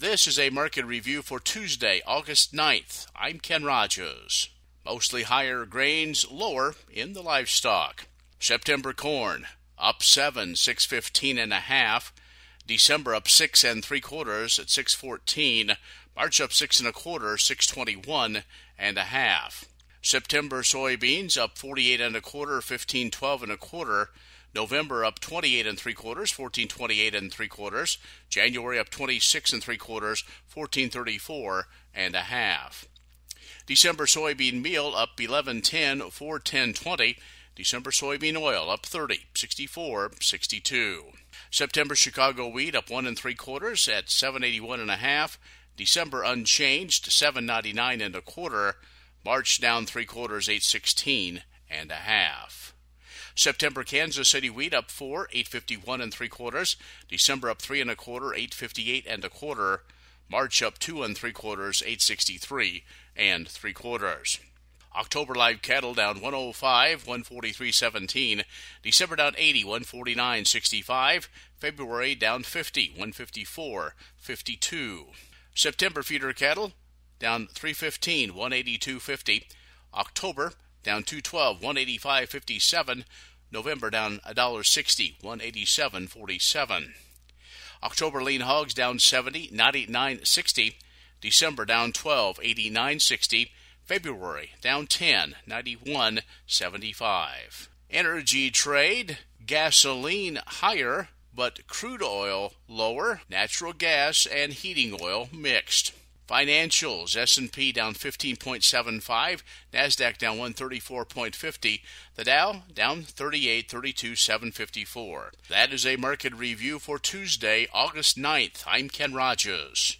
This is a market review for Tuesday, August 9th. I'm Ken Rogers. Mostly higher grains, lower in the livestock. September corn up 7, 615 and a half. December up 6 3/4 at 614. March up 6 1/4, 621 and a half. September soybeans up 48 1/4, 1512 and a quarter. November up 28 3/4, 1428 and 3/4. January up 26 3/4, 1434 and a half. December soybean meal up 11 10, 410.20. December soybean oil up 30, 64.62. September Chicago wheat up 1 3/4 at 781 and a half. December unchanged 799 and a quarter. March down 3/4, 816 and a half. September Kansas City wheat up 4, 851 and 3/4. December up 3 1/4, 858 and a quarter. March up 2 3/4, 863 and 3/4. October live cattle down 105, 143.17. December down 80, 149.65. February down 50, 154.52. September feeder cattle down 315, 182.50. October down 212, 185.57. November down $1.60, 187.47. October lean hogs down 70, 99.60. December down 12, 89.60. February down 10, 91.75. Energy trade, gasoline higher, but crude oil lower, natural gas and heating oil mixed. Financials, S&P down 15.75, NASDAQ down 134.50, the Dow down 38.32.754. That is a market review for Tuesday, August 9th. I'm Ken Rogers.